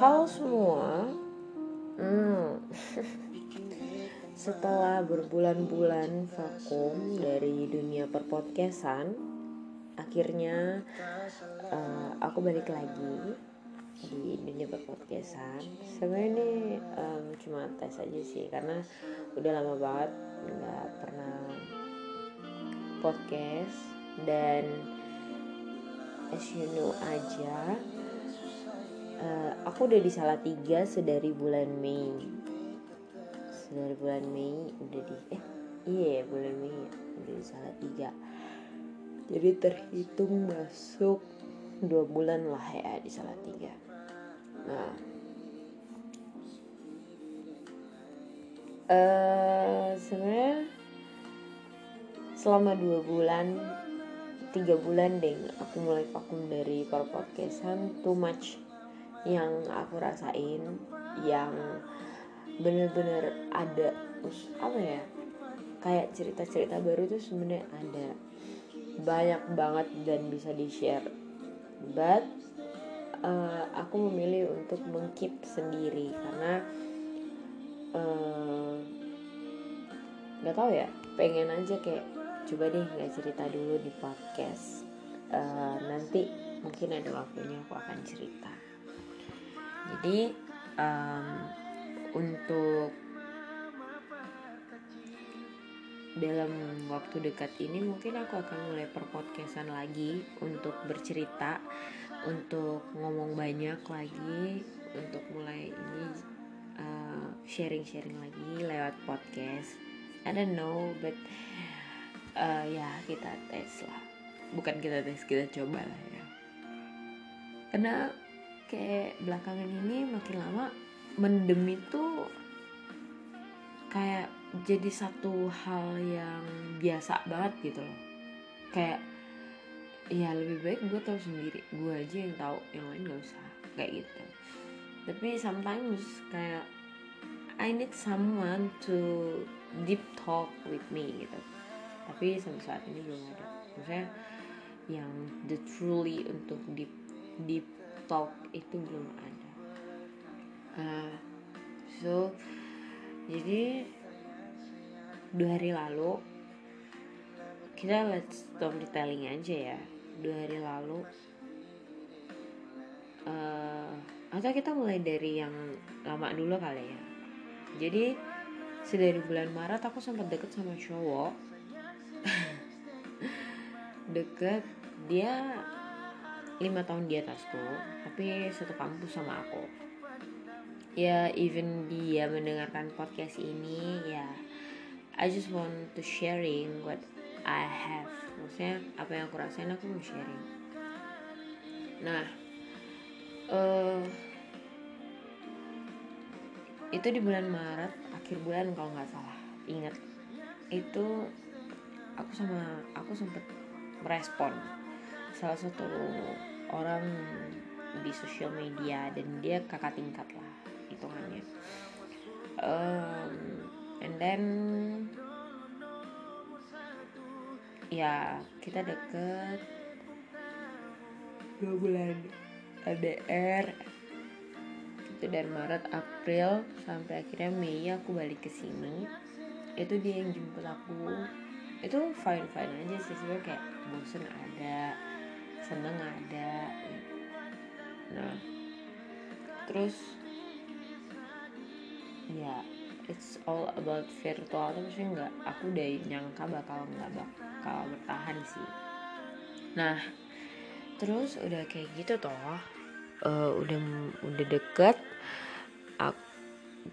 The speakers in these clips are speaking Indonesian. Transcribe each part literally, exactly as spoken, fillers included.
mahal semua. Hmm. Setelah berbulan-bulan vakum dari dunia perpodcastan, akhirnya uh, aku balik lagi di dunia perpodcastan. Sebenarnya ini um, cuma tes aja sih, karena udah lama banget nggak pernah podcast. Dan as you know aja, uh, aku udah di Salatiga sedari bulan Mei. Sedari bulan Mei udah di eh iya bulan Mei udah di Salatiga. Jadi terhitung masuk dua bulan lah ya di Salatiga. Nah, uh, sebenarnya selama dua bulan, tiga bulan deh, aku mulai vakum dari perpodcastan. Too much yang aku rasain, yang bener-bener ada, us, apa ya? Kayak cerita-cerita baru tuh sebenarnya ada banyak banget dan bisa di share. But uh, aku memilih untuk mengkeep sendiri karena uh, gak tahu ya, pengen aja kayak coba deh gak cerita dulu di podcast. Uh, nanti mungkin ada waktunya aku akan cerita. Jadi um, untuk dalam waktu dekat ini mungkin aku akan mulai perpodcastan lagi untuk bercerita, untuk ngomong banyak lagi, untuk mulai ini uh, sharing-sharing lagi lewat podcast. I don't know, but uh, ya kita tes lah. Bukan kita tes, kita coba lah ya. Karena kayak belakangan ini makin lama mendem itu kayak jadi satu hal yang biasa banget gitu loh. Kayak ya lebih baik gue tahu sendiri, gue aja yang tahu, yang lain nggak usah, kayak gitu. Tapi sometimes kayak I need someone to deep talk with me gitu. Tapi sampai saat ini belum ada. Maksudnya yang the truly untuk deep deep talk itu belum ada. Uh, so jadi dua hari lalu, kita let's stop detailing aja ya. Dua hari lalu, uh, atau kita mulai dari yang lama dulu kali ya. Jadi sedari bulan Maret aku sempat deket sama cowok. Deket, dia lima tahun di atasku, tapi satu kampus sama aku. Ya even dia mendengarkan podcast ini ya, I just want to sharing what I have. Maksudnya apa yang aku rasain aku mau sharing. Nah, uh, itu di bulan Maret, akhir bulan kalau nggak salah. Ingat, itu aku sama aku sempat merespon salah satu orang di sosial media dan dia kakak tingkat lah hitungannya. Um, and then ya kita deket dua bulan L D R itu dari Maret, April sampai akhirnya Mei aku balik ke sini. Itu dia yang jemput aku. Itu fine fine aja sih sebenarnya, kayak bosen ada, seneng ada. Nah terus ya it's all about virtual, tapi sih nggak, aku udah nyangka bakal nggak bakal bertahan sih. Nah, terus udah kayak gitu toh, uh, udah udah deket. Aku,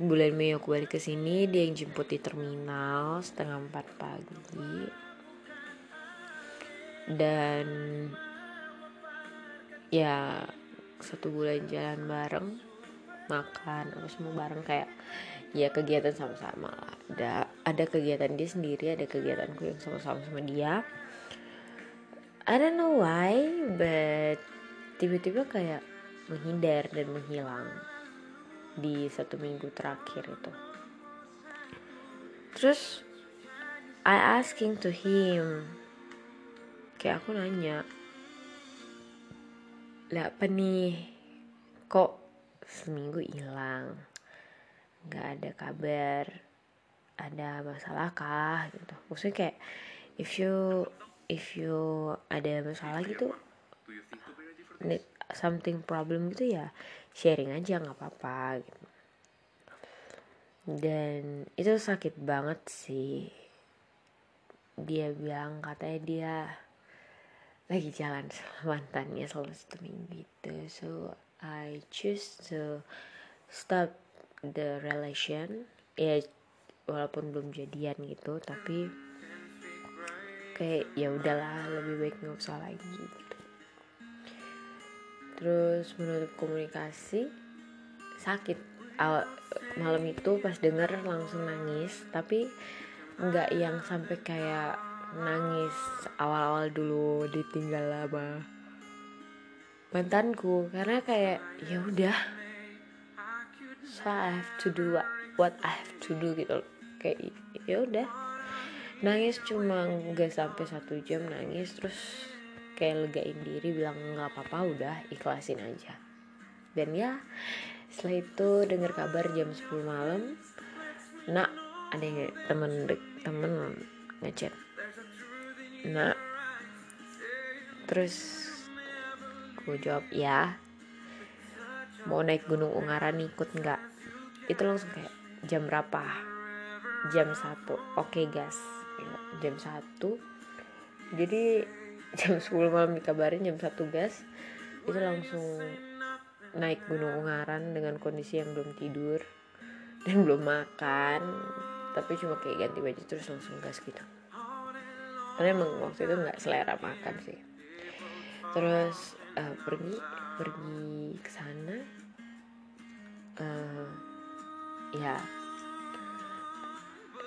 bulan Mei aku balik ke sini, dia yang jemput di terminal setengah empat pagi. Dan ya satu bulan jalan bareng, makan apa semua bareng, kayak ya kegiatan sama-sama lah. Ada ada kegiatan dia sendiri, ada kegiatanku yang sama-sama sama dia. I don't know why, but tiba-tiba kayak menghindar dan menghilang di satu minggu terakhir itu. Terus I asking to him, kayak aku nanya, lah apa nih kok seminggu hilang, nggak ada kabar, ada masalah kah gitu. Maksudnya kayak if you if you ada masalah gitu, something problem gitu ya sharing aja, nggak apa-apa gitu. Dan itu sakit banget sih. Dia bilang katanya dia lagi jalan sama mantannya selama satu minggu gitu. So I choose to stop the relation. Ya walaupun belum jadian gitu, tapi kayak ya udahlah, lebih baik nggak usah lagi gitu. Terus menutup komunikasi sakit. Awal, malam itu pas denger langsung nangis, tapi nggak yang sampai kayak nangis awal-awal dulu ditinggal sama mantanku, karena kayak ya udah, so I have to do what, what I have to do gitu, kayak ya udah. Nangis cuma nggak sampai satu jam nangis, terus kayak legain diri, bilang nggak apa-apa, udah ikhlasin aja. Dan ya setelah itu dengar kabar jam sepuluh malam, nak ada yang temen temen ngechat, nak. Terus gue jawab ya, mau naik Gunung Ungaran ikut nggak? Itu langsung kayak jam berapa? Jam satu. Oke guys, jam satu. Jadi jam sepuluh malam dikabarin jam satu guys. Itu langsung naik Gunung Ungaran dengan kondisi yang belum tidur dan belum makan, tapi cuma kayak ganti baju terus langsung gas gitu, karena emang waktu itu nggak selera makan sih. Terus uh, pergi pergi ke sana, uh, ya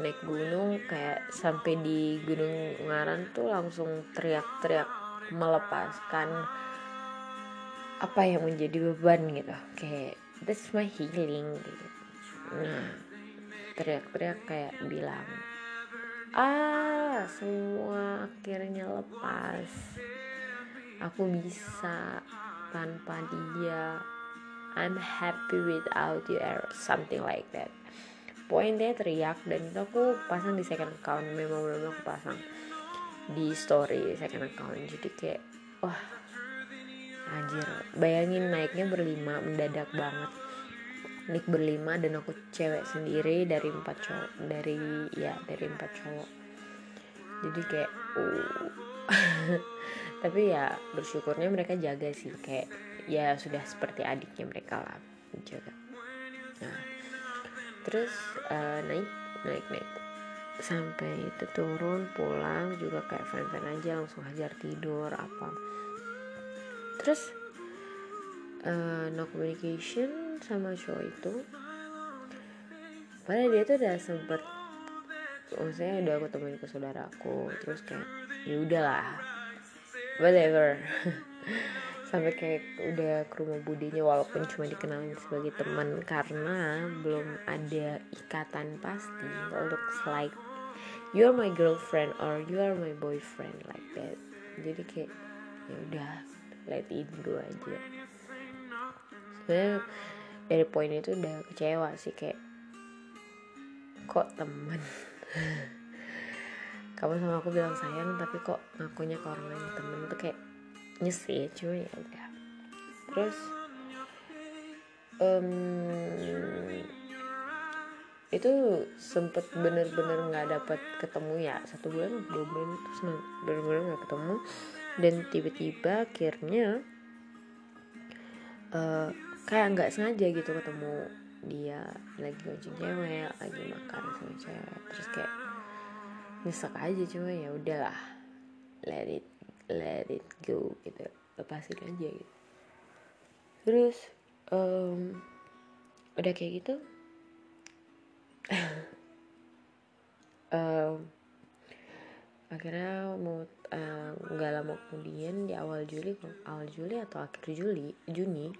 naik gunung, kayak sampai di Gunung Ungaran tuh langsung teriak-teriak melepaskan apa yang menjadi beban gitu, kayak that's my healing gitu. Nah teriak-teriak kayak bilang ah semua akhirnya lepas, aku bisa tanpa dia, I'm happy without you or something like that. Poinnya teriak, dan itu aku pasang di second account, memang belum aku pasang di story second account. Jadi kayak wah anjir, bayangin naiknya berlima, mendadak banget naik berlima, dan aku cewek sendiri dari empat cowok, dari ya dari empat cowok. Jadi kayak uh. tapi ya bersyukurnya mereka jaga sih, kayak ya sudah seperti adiknya mereka lah, jaga. Nah terus uh, naik naik naik sampai itu turun, pulang juga kayak fan-fan aja, langsung hajar tidur apa. Terus uh, no communication sama cowok itu, padahal dia tuh udah sempet, maksudnya udah aku temuin ke saudaraku. Terus kayak ya udahlah whatever. Sampai kayak udah ke rumah budinya, walaupun cuma dikenalin sebagai teman, karena belum ada ikatan pasti. Looks like you're my girlfriend or you're my boyfriend like that. Jadi kayak ya udah, let it go aja. Sebenarnya dari poin itu udah kecewa sih, kayak kok teman kamu sama aku bilang sayang, tapi kok ngakunya ke orang lain temen, tuh kayak nyesel. Cuma ya udah. Terus um, itu sempet bener-bener nggak dapat ketemu ya, satu bulan dua bulan itu bener-bener nggak ketemu. Dan tiba-tiba akhirnya uh, kayak nggak sengaja gitu ketemu dia lagi ngojek cewek, lagi makan sama cewek. Terus kayak nyesek aja, cuma ya udahlah, let it let it go gitu, lepasin aja gitu. Terus um, udah kayak gitu um, akhirnya mau uh, nggak lama kemudian di awal Juli awal Juli atau akhir Juli Juni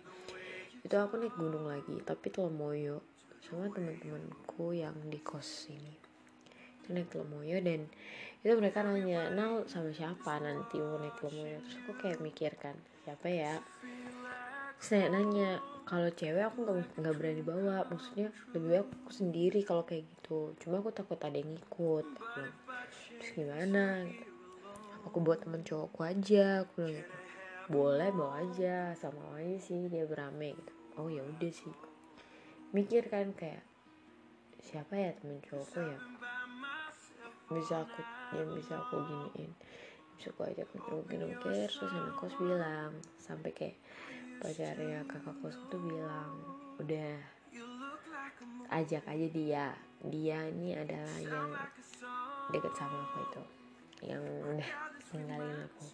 itu aku naik gunung lagi, tapi Telomoyo sama teman-temanku yang di kos ini. Itu naik Telomoyo, dan itu mereka nanya nal sama siapa nanti mau naik Telomoyo. Terus aku kayak mikirkan siapa ya, saya nanya Kalau cewek aku nggak nggak berani bawa, maksudnya lebih baik aku sendiri kalau kayak gitu. Cuma aku takut ada yang ngikut. Terus gimana? Aku buat temen cowokku aja. Aku bilang gitu. Boleh bawa aja, sama aja sih dia berame gitu. Oh ya udah sih. Mikir kan kayak siapa ya temen cowokku ya? Bisa aku yang bisa aku giniin. Bisa aku ajak ngobrol-ngobrol. Terus anak kos bilang sampai kayak pacarnya kakak kos tuh bilang udah ajak aja dia dia ini adalah yang deket sama aku itu yang udah tinggalin aku.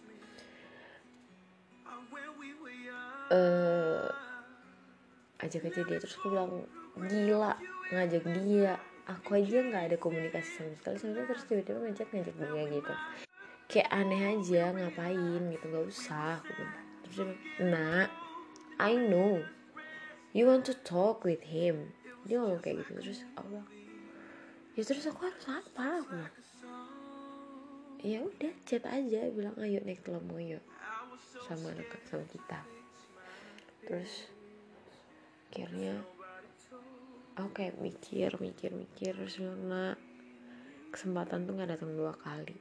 Uh, ajak aja dia. Terus aku bilang gila ngajak dia, aku aja nggak ada komunikasi sama sekali sebenarnya, terus tiba-tiba ngajak ngajak dia gitu, kayak aneh aja, ngapain gitu, nggak usah. Terus dia bilang, nah I know you want to talk with him. Dia ngomong kayak gitu. Terus aku bilang, ya terus aku harus apa? Aku bilang, ya udah chat aja, bilang ayo naik Telomoyo sama anak sama kita. Terus akhirnya aku kayak mikir mikir mikir terus bilang, nak kesempatan tuh nggak datang dua kali.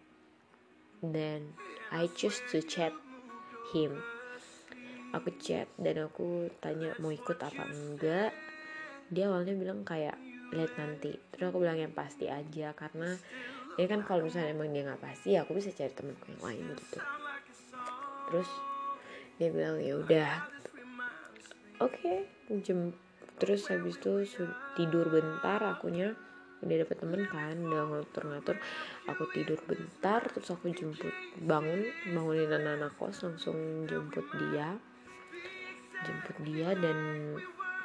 Then I choose to chat him. Aku chat dan aku tanya mau ikut apa enggak. Dia awalnya bilang kayak lihat nanti, terus aku bilang yang pasti aja karena ya kan kalau misalnya emang dia nggak pasti ya aku bisa cari temanku yang lain gitu. Terus dia bilang ya udah oke okay. Jem terus habis itu tidur bentar, akunya udah dapet temen kan, udah ngatur-ngatur. Aku tidur bentar terus aku jemput, bangun bangunin anak-anak kos, langsung jemput dia jemput dia dan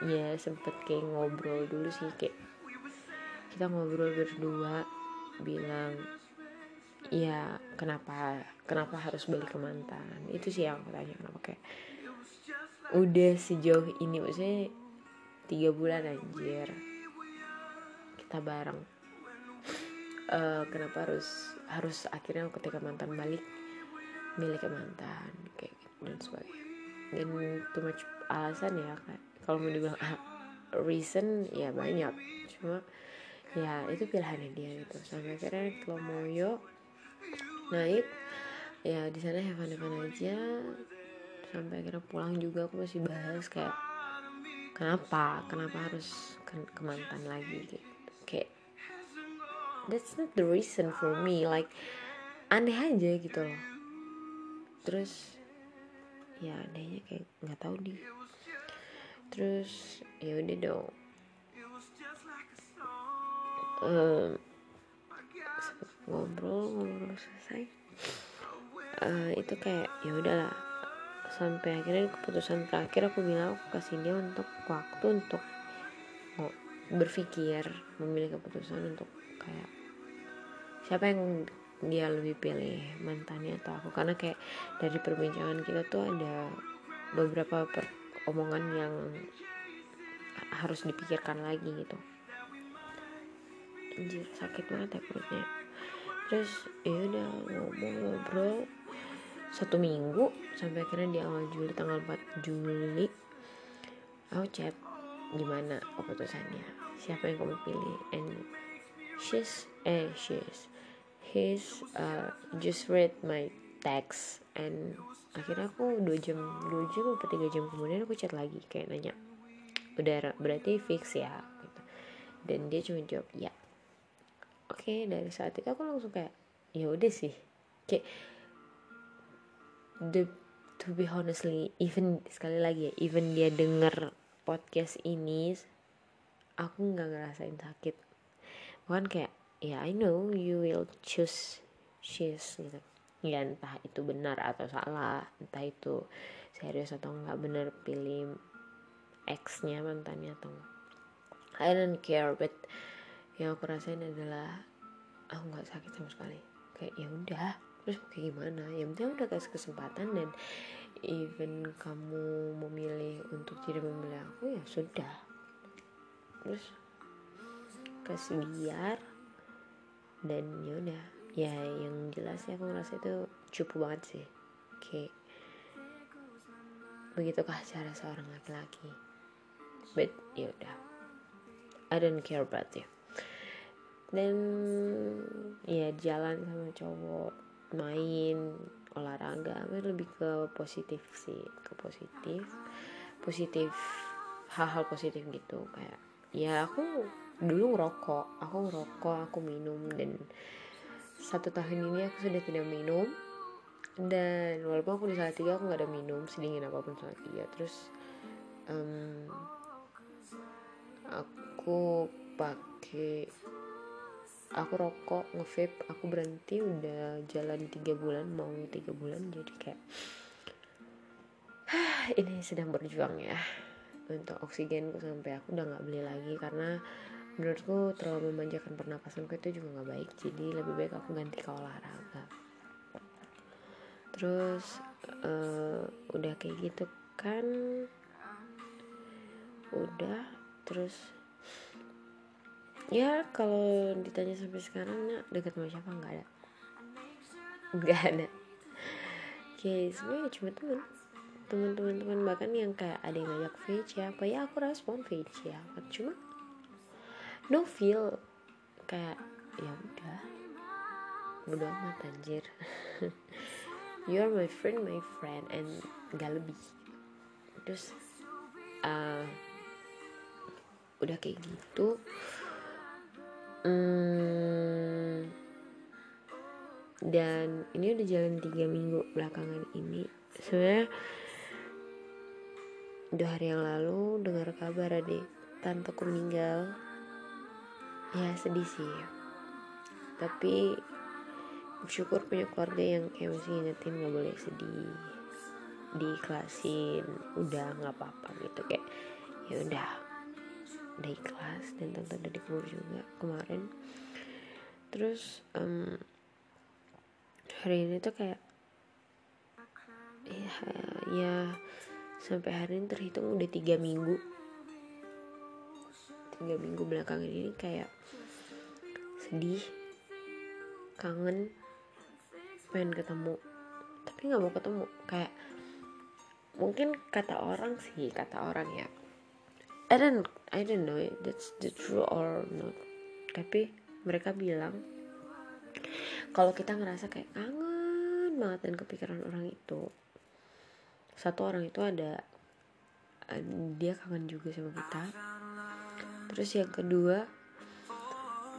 ya sempet kayak ngobrol dulu sih, kayak kita ngobrol berdua, bilang ya kenapa kenapa harus balik ke mantan. Itu sih yang aku tanya, kenapa kayak udah sejauh ini, maksudnya tiga bulan anjir kita bareng, uh, kenapa harus harus akhirnya ketika mantan balik miliknya mantan kayak gitu dan sebagainya. Dan too much alasan ya kan, kalau mau dibilang ah, reason ya banyak, cuma ya itu pilihannya dia gitu. Sampai akhirnya Telomoyo naik ya, di sana hevan-hevan aja sampai akhirnya pulang juga. Aku masih bahas kayak kenapa kenapa harus ke, ke mantan lagi gitu. Kayak that's not the reason for me, like aneh aja gitu loh. Terus ya anehnya kayak nggak tahu deh. Terus ya udah dong. Um, ngobrol ngobrol selesai, uh, itu kayak ya udahlah. Sampai akhirnya keputusan terakhir aku bilang aku kasih dia untuk waktu untuk oh, berpikir, memilih keputusan untuk kayak siapa yang dia lebih pilih, mantannya atau aku. Karena kayak dari perbincangan kita tuh ada beberapa per- omongan yang harus dipikirkan lagi gitu. Anjir sakit banget ya perutnya. Terus ya udah ngobrol-ngobrol satu minggu sampai akhirnya di awal Juli, tanggal empat Juli aku chat gimana keputusannya, siapa yang kamu pilih. And she's eh she's he's uh, just read my text. And akhirnya aku dua jam dua jam atau tiga jam kemudian aku chat lagi kayak nanya udah berarti fix ya gitu. Dan dia cuma jawab ya. Oke, dari saat itu aku langsung kayak ya udah sih. Kayak the, to be honestly, even sekali lagi ya, even dia denger podcast ini, aku nggak ngerasain sakit. Bukan kayak ya yeah, I know you will choose she's gitu. Ya entah itu benar atau salah, entah itu serius atau nggak benar pilih ex-nya, mantannya atau enggak. I don't care, but yang aku rasain adalah aku nggak sakit sama sekali. Kayak ya udah, terus mau kayak gimana? Ya penting udah kasih kesempatan, dan even kamu memilih untuk tidak memilih aku ya sudah. Terus kasih biar, dan ya udah. Ya yang jelas ya aku ngerasa itu cupu banget sih. Kayak begitukah cara seorang laki-laki? but ya udah, I don't care about it. Dan ya jalan sama cowok, main, olahraga, lebih ke positif sih, ke positif, positif, hal-hal positif gitu. Kayak ya aku dulu ngerokok, aku ngerokok, aku minum, dan satu tahun ini aku sudah tidak minum. Dan walaupun aku di Salatiga, aku gak ada minum sedingin apapun Salatiga. Terus um, aku pakai, aku rokok, nge-vape, aku berhenti udah jalan tiga bulan, mau tiga bulan. Jadi kayak ini sedang berjuang ya untuk oksigenku, sampai aku udah gak beli lagi karena menurutku terlalu memanjakan pernapasanku itu juga gak baik. Jadi lebih baik aku ganti ke olahraga. Terus uh, udah kayak gitu kan, udah. Terus ya kalau ditanya sampai sekarang nak dekat sama siapa, nggak ada, nggak ada. Oke, semuanya cuma teman, teman-teman-teman. Bahkan yang kayak ada yang ngajak veg ya apa ya, aku respon veg ya, cuma no feel, kayak ya udah, bodo amat anjir. You are my friend, my friend, and gak lebih. Terus uh, udah kayak gitu. hmm, Dan ini udah jalan tiga minggu belakangan ini. Sebenarnya dua hari yang lalu dengar kabar adik tanteku meninggal. Ya sedih sih, tapi bersyukur punya keluarga yang kayak masih ingetin gak boleh sedih, diikhlasin, udah gak apa-apa gitu. Kayak ya udah, udah ikhlas. Dan tante udah dikubur juga kemarin. Terus um, hari ini tuh kayak ya, ya sampai hari ini terhitung udah tiga minggu, tiga minggu belakangan ini kayak sedih, kangen, pengen ketemu tapi nggak mau ketemu. Kayak mungkin kata orang sih, kata orang ya, I don't I don't know it, that's the true or not, tapi mereka bilang kalau kita ngerasa kayak kangen banget dan kepikiran orang itu, satu orang itu ada, dia kangen juga sama kita. Terus yang kedua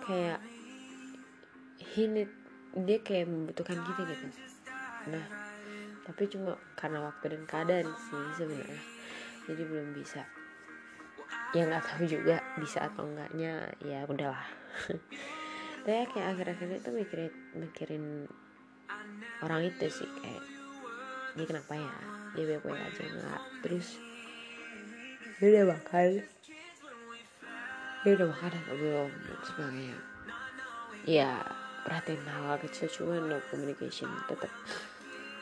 kayak ini dia kayak membutuhkan kita gitu. Nah, tapi cuma karena waktu dan keadaan sih sebenarnya. Jadi belum bisa. Ya nggak tahu juga bisa atau enggaknya, ya udahlah. Tapi kayak akhir-akhirnya tuh mikirin mikirin orang itu sih, kayak dia kenapa ya? Dia baik-baik aja nggak? Terus dia udah makan, dia udah makan atau belum? Sebagainya. Ya. Perhatiin hal kecil, cuma no communication, tetap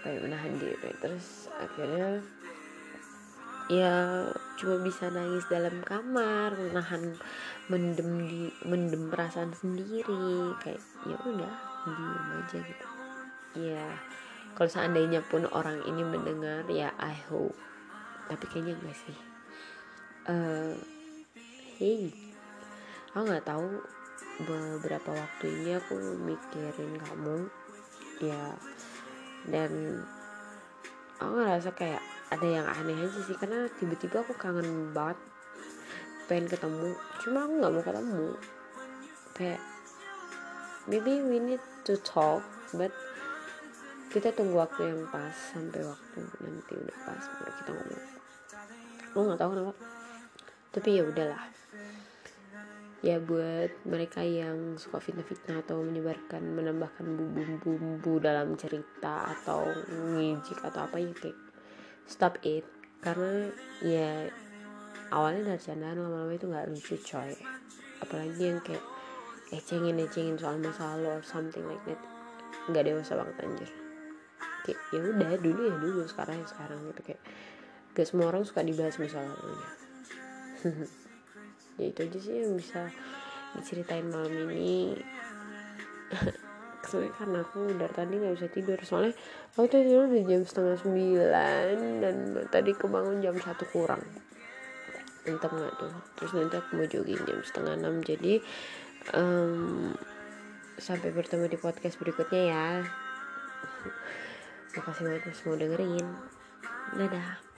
kayak menahan diri. Terus akhirnya ya cuma bisa nangis dalam kamar, menahan, mendem di mendem perasaan sendiri, kayak ya udah diam aja gitu. Ya kalau seandainya pun orang ini mendengar ya I hope, tapi kayaknya enggak sih. Uh, hey, aku nggak tahu. Beberapa waktunya aku mikirin kamu ya, dan aku ngerasa kayak ada yang aneh aja sih, karena tiba-tiba aku kangen banget pengen ketemu, cuma aku nggak mau ketemu. Kayak maybe we need to talk, but kita tunggu waktu yang pas, sampai waktu nanti udah pas baru kita ngomong. Aku nggak tahu kenapa, tapi ya udahlah. Ya buat mereka yang suka fitnah-fitnah atau menyebarkan, menambahkan bumbu-bumbu dalam cerita atau ngejik atau apa ya, kayak stop it. Karena ya awalnya dari candaan, lama-lama itu gak lucu coy. Apalagi yang kayak ecengin-ecengin soal masa lalu or something like that, gak dewasa banget anjir. Kayak ya udah, dulu ya dulu, sekarang ya sekarang gitu. Kayak gak semua orang suka dibahas masa lalunya. Ya itu aja sih yang bisa diceritain malam ini. Soalnya karena aku dari tadi gak bisa tidur, soalnya aku tuh tidur udah jam setengah sembilan dan tadi kebangun jam satu kurang. entam nggak tuh. Terus nanti aku mau jogging jam setengah enam. Jadi um, sampai bertemu di podcast berikutnya ya. Makasih banget semua dengerin. Dadah.